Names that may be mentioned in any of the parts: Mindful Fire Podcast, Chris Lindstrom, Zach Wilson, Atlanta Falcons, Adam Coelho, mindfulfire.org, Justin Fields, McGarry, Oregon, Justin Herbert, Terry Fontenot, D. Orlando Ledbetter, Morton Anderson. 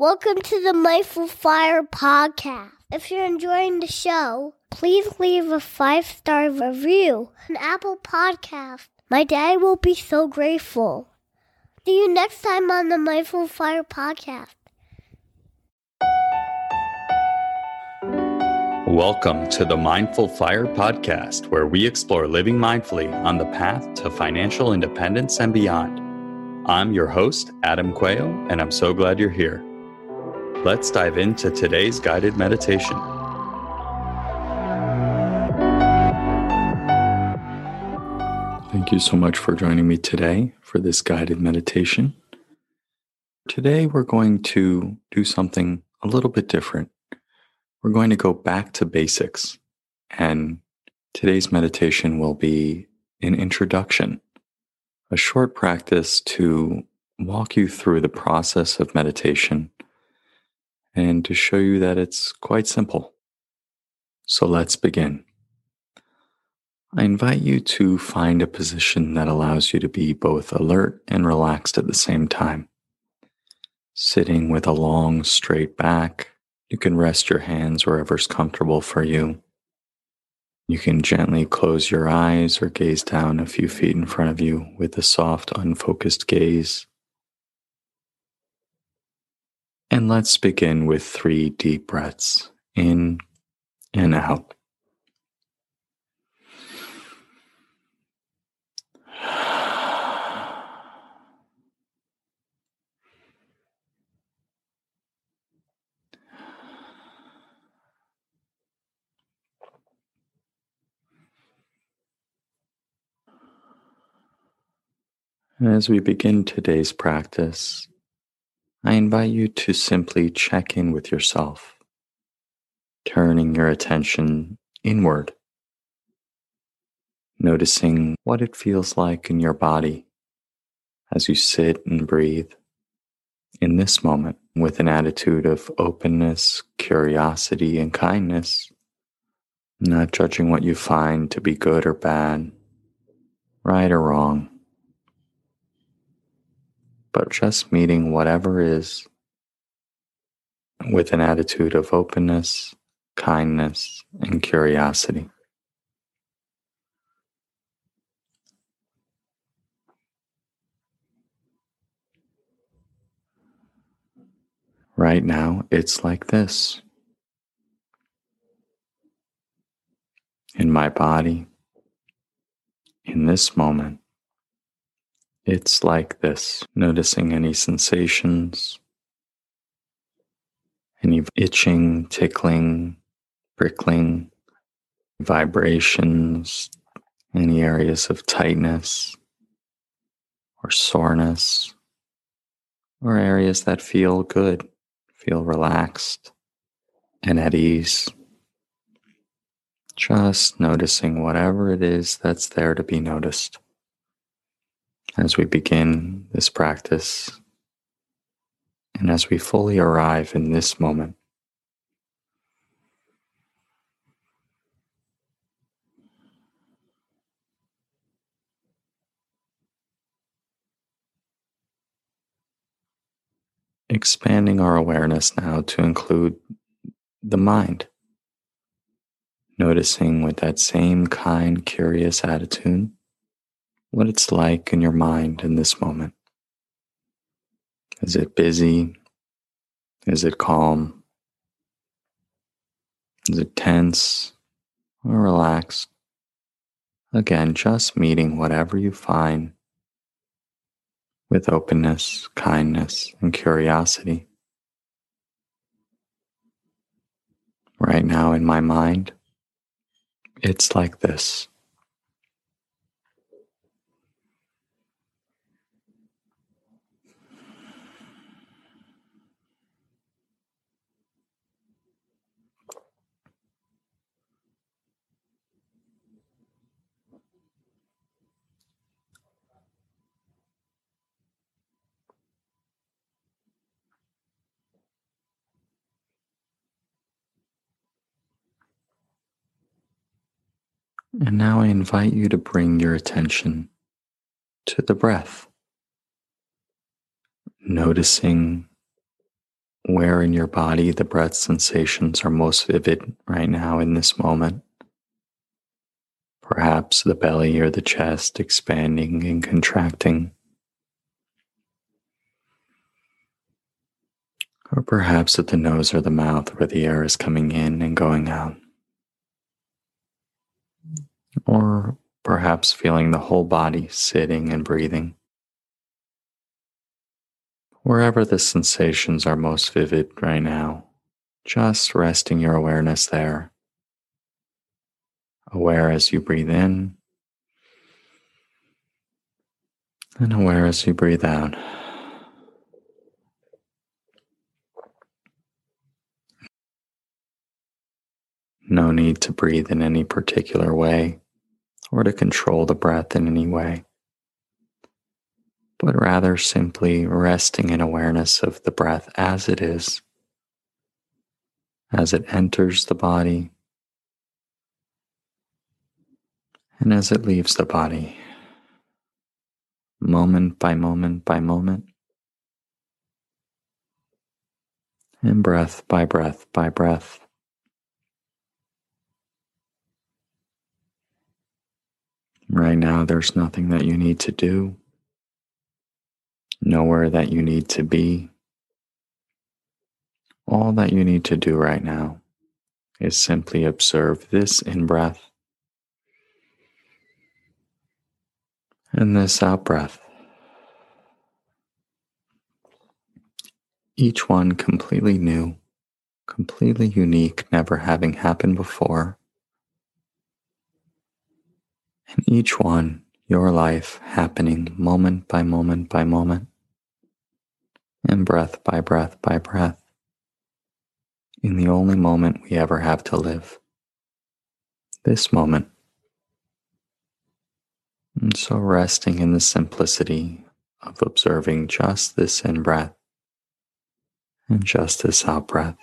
Welcome to the Mindful Fire Podcast. If you're enjoying the show, please leave a 5-star review on Apple Podcast. My dad will be so grateful. See you next time on the Mindful Fire Podcast. Welcome to the Mindful Fire Podcast, where we explore living mindfully on the path to financial independence and beyond. I'm your host, Adam Coelho, and I'm so glad you're here. Let's dive into today's guided meditation. Thank you so much for joining me today for this guided meditation. Today, we're going to do something a little bit different. We're going to go back to basics, and today's meditation will be an introduction, a short practice to walk you through the process of meditation and to show you that it's quite simple. So let's begin. I invite you to find a position that allows you to be both alert and relaxed at the same time. Sitting with a long, straight back, you can rest your hands wherever's comfortable for you. You can gently close your eyes or gaze down a few feet in front of you with a soft, unfocused gaze. And let's begin with 3 deep breaths, in and out. As we begin today's practice, I invite you to simply check in with yourself, turning your attention inward, noticing what it feels like in your body as you sit and breathe in this moment with an attitude of openness, curiosity, and kindness, not judging what you find to be good or bad, right or wrong, but just meeting whatever is with an attitude of openness, kindness, and curiosity. Right now, it's like this. In my body, in this moment, it's like this, noticing any sensations, any itching, tickling, prickling, vibrations, any areas of tightness or soreness, or areas that feel good, feel relaxed and at ease. Just noticing whatever it is that's there to be noticed. As we begin this practice, and as we fully arrive in this moment, expanding our awareness now to include the mind, noticing with that same kind, curious attitude what it's like in your mind in this moment. Is it busy? Is it calm? Is it tense or relaxed? Again, just meeting whatever you find with openness, kindness, and curiosity. Right now in my mind, it's like this. And now I invite you to bring your attention to the breath, noticing where in your body the breath sensations are most vivid right now in this moment. Perhaps the belly or the chest expanding and contracting. Or perhaps at the nose or the mouth where the air is coming in and going out. Or perhaps feeling the whole body sitting and breathing. Wherever the sensations are most vivid right now, just resting your awareness there. Aware as you breathe in, and aware as you breathe out. No need to breathe in any particular way or to control the breath in any way, but rather simply resting in awareness of the breath as it is, as it enters the body, and as it leaves the body, moment by moment by moment, and breath by breath by breath. Right now, there's nothing that you need to do, nowhere that you need to be. All that you need to do right now is simply observe this in-breath and this out-breath. Each one completely new, completely unique, never having happened before. And each one, your life, happening moment by moment by moment, and breath by breath by breath, in the only moment we ever have to live, this moment. And so resting in the simplicity of observing just this in-breath and just this out-breath.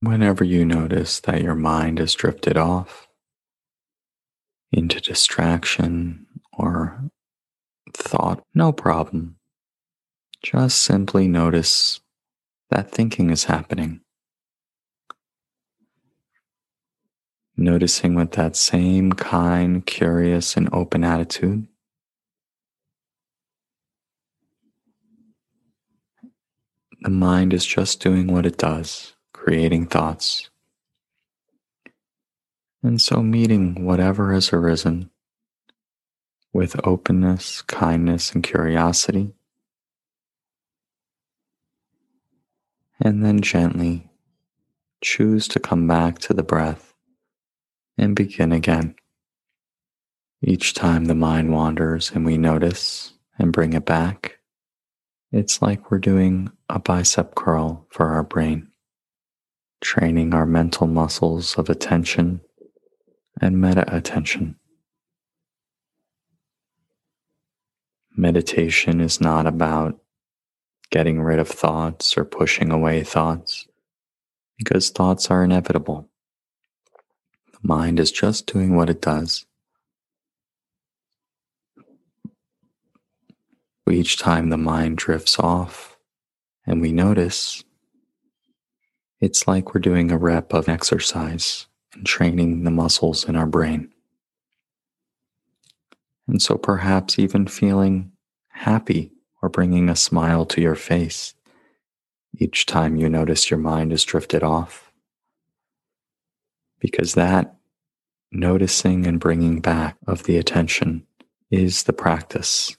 Whenever you notice that your mind has drifted off into distraction or thought, no problem. Just simply notice that thinking is happening. Noticing with that same kind, curious, and open attitude. The mind is just doing what it does. Creating thoughts, and so meeting whatever has arisen with openness, kindness, and curiosity, and then gently choose to come back to the breath and begin again. Each time the mind wanders and we notice and bring it back, it's like we're doing a bicep curl for our brain. Training our mental muscles of attention and meta-attention. Meditation is not about getting rid of thoughts or pushing away thoughts, because thoughts are inevitable. The mind is just doing what it does. Each time the mind drifts off and we notice, it's like we're doing a rep of exercise and training the muscles in our brain. And so perhaps even feeling happy or bringing a smile to your face each time you notice your mind has drifted off. Because that noticing and bringing back of the attention is the practice.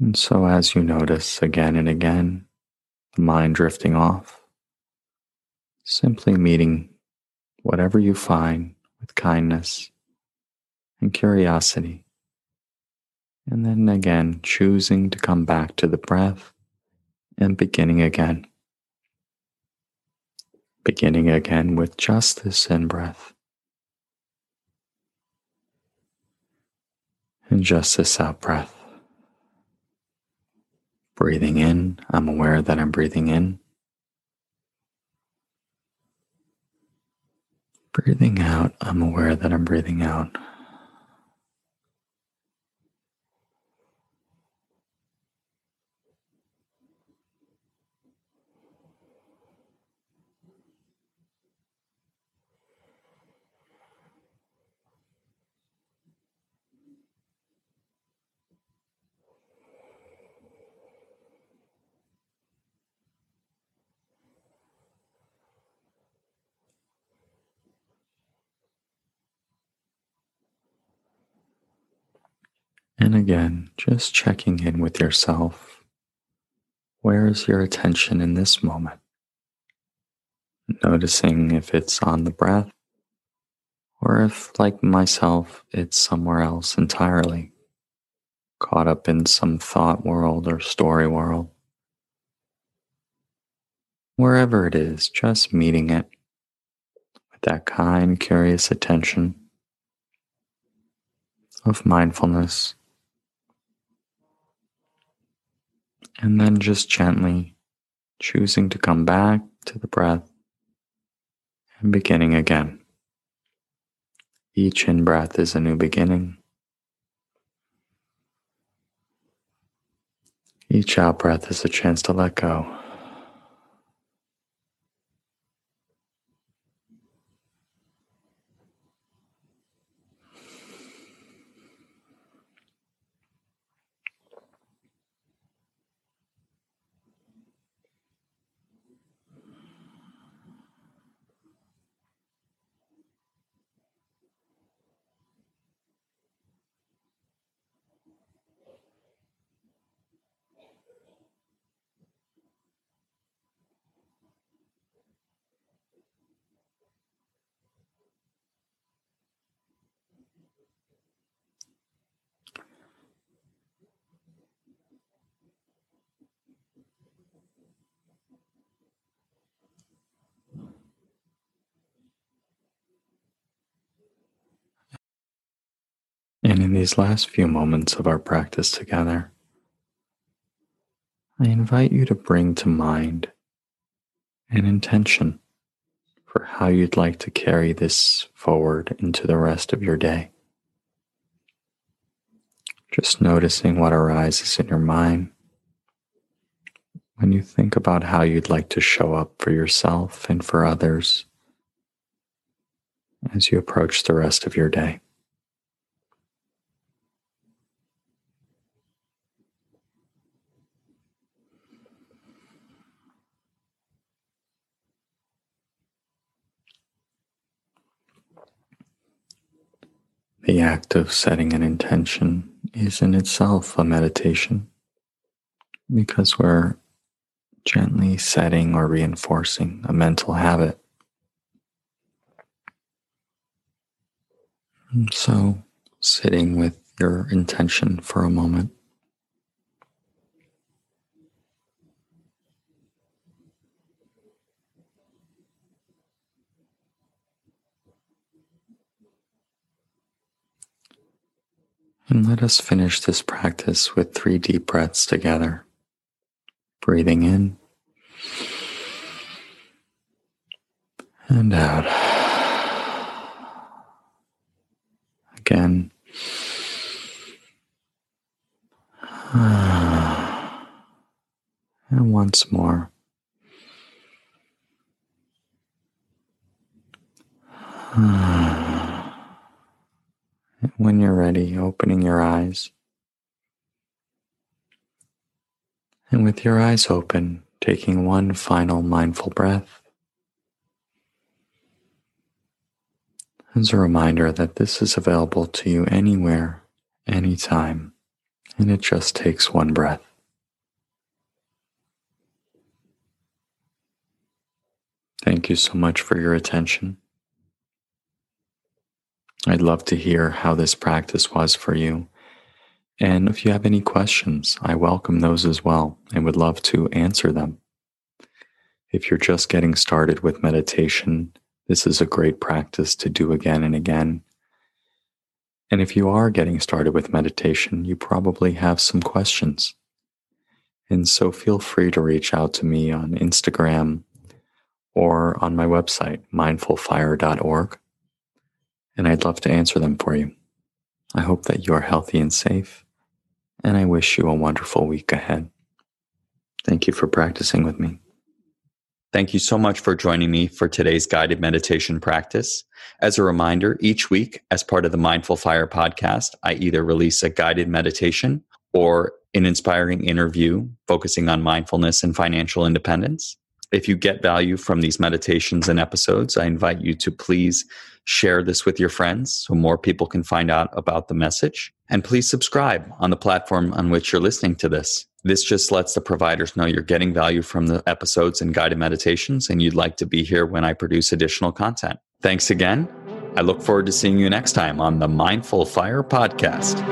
And so as you notice again and again, the mind drifting off, simply meeting whatever you find with kindness and curiosity. And then again, choosing to come back to the breath and beginning again. Beginning again with just this in-breath. And just this out-breath. Breathing in, I'm aware that I'm breathing in. Breathing out, I'm aware that I'm breathing out. And again, just checking in with yourself. Where is your attention in this moment? Noticing if it's on the breath, or if, like myself, it's somewhere else entirely, caught up in some thought world or story world. Wherever it is, just meeting it with that kind, curious attention of mindfulness. And then just gently choosing to come back to the breath and beginning again. Each in-breath is a new beginning. Each out-breath is a chance to let go. And in these last few moments of our practice together, I invite you to bring to mind an intention for how you'd like to carry this forward into the rest of your day. Just noticing what arises in your mind when you think about how you'd like to show up for yourself and for others as you approach the rest of your day. The act of setting an intention is in itself a meditation because we're gently setting or reinforcing a mental habit. And so, sitting with your intention for a moment. And let us finish this practice with 3 deep breaths together. Breathing in and out. Again. And once more. When you're ready, opening your eyes. And with your eyes open, taking one final mindful breath. As a reminder that this is available to you anywhere, anytime, and it just takes one breath. Thank you so much for your attention. I'd love to hear how this practice was for you. And if you have any questions, I welcome those as well and would love to answer them. If you're just getting started with meditation, this is a great practice to do again and again. And if you are getting started with meditation, you probably have some questions. And so feel free to reach out to me on Instagram or on my website, mindfulfire.org. And I'd love to answer them for you. I hope that you are healthy and safe, and I wish you a wonderful week ahead. Thank you for practicing with me. Thank you so much for joining me for today's guided meditation practice. As a reminder, each week, as part of the Mindful Fire podcast, I either release a guided meditation or an inspiring interview focusing on mindfulness and financial independence. If you get value from these meditations and episodes, I invite you to please share this with your friends so more people can find out about the message. And please subscribe on the platform on which you're listening to this. This just lets the providers know you're getting value from the episodes and guided meditations, and you'd like to be here when I produce additional content. Thanks again. I look forward to seeing you next time on the Mindful Fire Podcast.